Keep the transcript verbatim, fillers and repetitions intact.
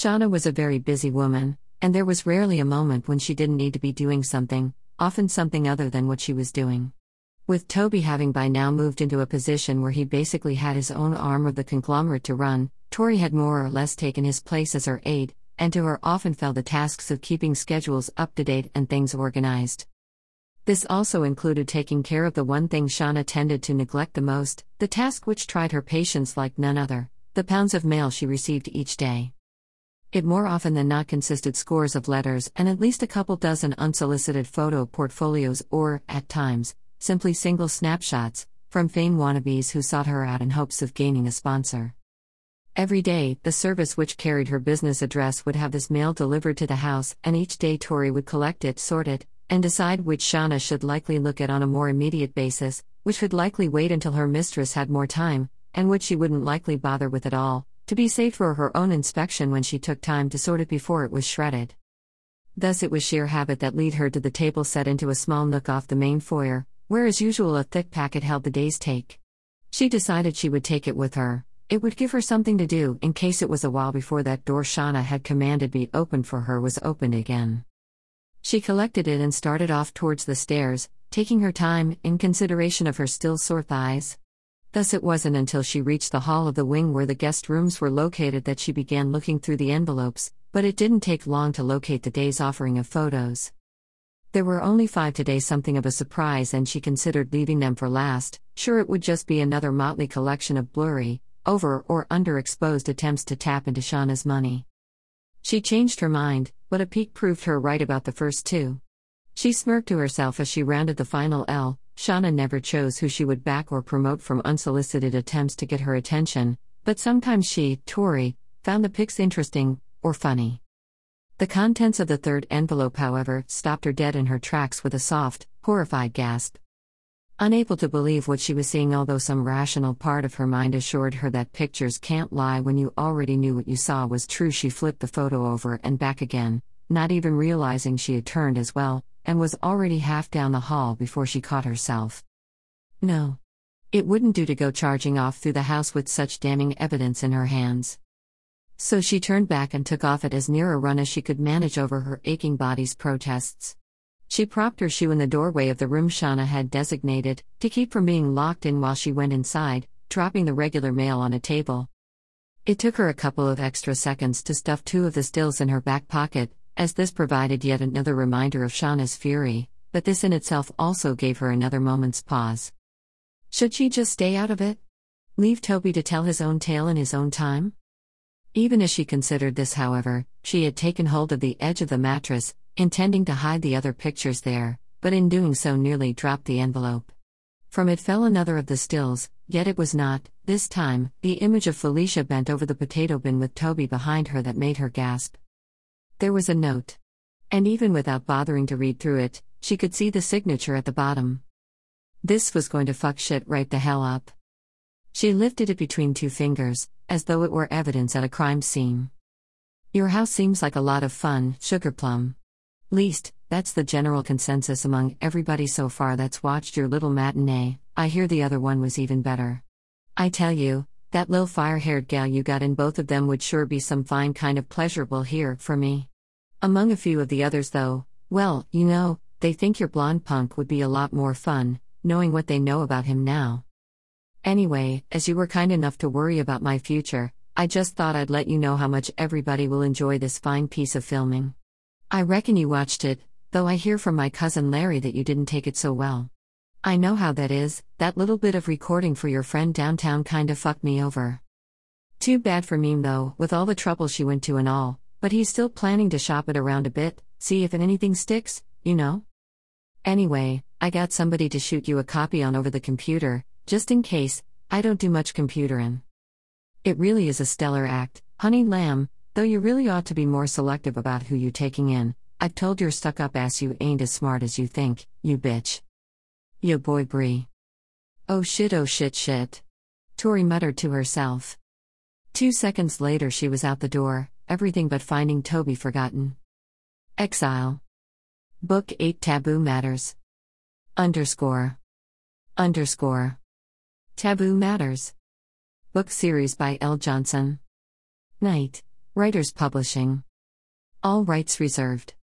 Shauna was a very busy woman, and there was rarely a moment when she didn't need to be doing something, often something other than what she was doing. With Toby having by now moved into a position where he basically had his own arm of the conglomerate to run, Tori had more or less taken his place as her aide, and to her often fell the tasks of keeping schedules up to date and things organized. This also included taking care of the one thing Shauna tended to neglect the most, the task which tried her patience like none other, the pounds of mail she received each day. It more often than not consisted scores of letters and at least a couple dozen unsolicited photo portfolios or, at times, simply single snapshots, from fame wannabes who sought her out in hopes of gaining a sponsor. Every day, the service which carried her business address would have this mail delivered to the house, and each day Tori would collect it, sort it, and decide which Shauna should likely look at on a more immediate basis, which would likely wait until her mistress had more time, and which she wouldn't likely bother with at all, to be saved for her own inspection when she took time to sort it before it was shredded. Thus it was sheer habit that led her to the table set into a small nook off the main foyer, where as usual a thick packet held the day's take. She decided she would take it with her. It would give her something to do in case it was a while before that door Shauna had commanded be opened for her was opened again. She collected it and started off towards the stairs, taking her time in consideration of her still sore thighs. Thus it wasn't until she reached the hall of the wing where the guest rooms were located that she began looking through the envelopes, but it didn't take long to locate the day's offering of photos. There were only five today, something of a surprise, and she considered leaving them for last, sure it would just be another motley collection of blurry, over or underexposed attempts to tap into Shauna's money. She changed her mind, but a peek proved her right about the first two. She smirked to herself as she rounded the final L. Shauna never chose who she would back or promote from unsolicited attempts to get her attention, but sometimes she, Tori, found the pics interesting, or funny. The contents of the third envelope, however, stopped her dead in her tracks with a soft, horrified gasp. Unable to believe what she was seeing, although some rational part of her mind assured her that pictures can't lie when you already knew what you saw was true, she flipped the photo over and back again, not even realizing she had turned as well, and was already half down the hall before she caught herself. No. It wouldn't do to go charging off through the house with such damning evidence in her hands. So she turned back and took off at as near a run as she could manage over her aching body's protests. She propped her shoe in the doorway of the room Shauna had designated, to keep from being locked in while she went inside, dropping the regular mail on a table. It took her a couple of extra seconds to stuff two of the stills in her back pocket, as this provided yet another reminder of Shauna's fury, but this in itself also gave her another moment's pause. Should she just stay out of it? Leave Toby to tell his own tale in his own time? Even as she considered this, however, she had taken hold of the edge of the mattress, intending to hide the other pictures there, but in doing so nearly dropped the envelope. From it fell another of the stills, yet it was not, this time, the image of Felicia bent over the potato bin with Toby behind her that made her gasp. There was a note. And even without bothering to read through it, she could see the signature at the bottom. This was going to fuck shit right the hell up. She lifted it between two fingers, as though it were evidence at a crime scene. Your house seems like a lot of fun, Sugarplum. Least, that's the general consensus among everybody so far that's watched your little matinee. I hear the other one was even better. I tell you, that lil' fire-haired gal you got in both of them would sure be some fine kind of pleasurable here for me. Among a few of the others though, well, you know, they think your blonde punk would be a lot more fun, knowing what they know about him now. Anyway, as you were kind enough to worry about my future, I just thought I'd let you know how much everybody will enjoy this fine piece of filming. I reckon you watched it, though I hear from my cousin Larry that you didn't take it so well. I know how that is, that little bit of recording for your friend downtown kinda fucked me over. Too bad for Meme though, with all the trouble she went to and all, but he's still planning to shop it around a bit, see if anything sticks, you know? Anyway, I got somebody to shoot you a copy on over the computer, just in case. I don't do much computerin'. It really is a stellar act, honey lamb. Though you really ought to be more selective about who you taking in. I've told your stuck-up ass you ain't as smart as you think, you bitch. Yo boy Bree. Oh shit, oh shit shit. Tori muttered to herself. Two seconds later she was out the door, everything but finding Toby forgotten. Exile. Book eight Taboo Matters. Underscore. Underscore. Taboo Matters. Book series by L. Johnson. Night. Writers Publishing. All rights reserved.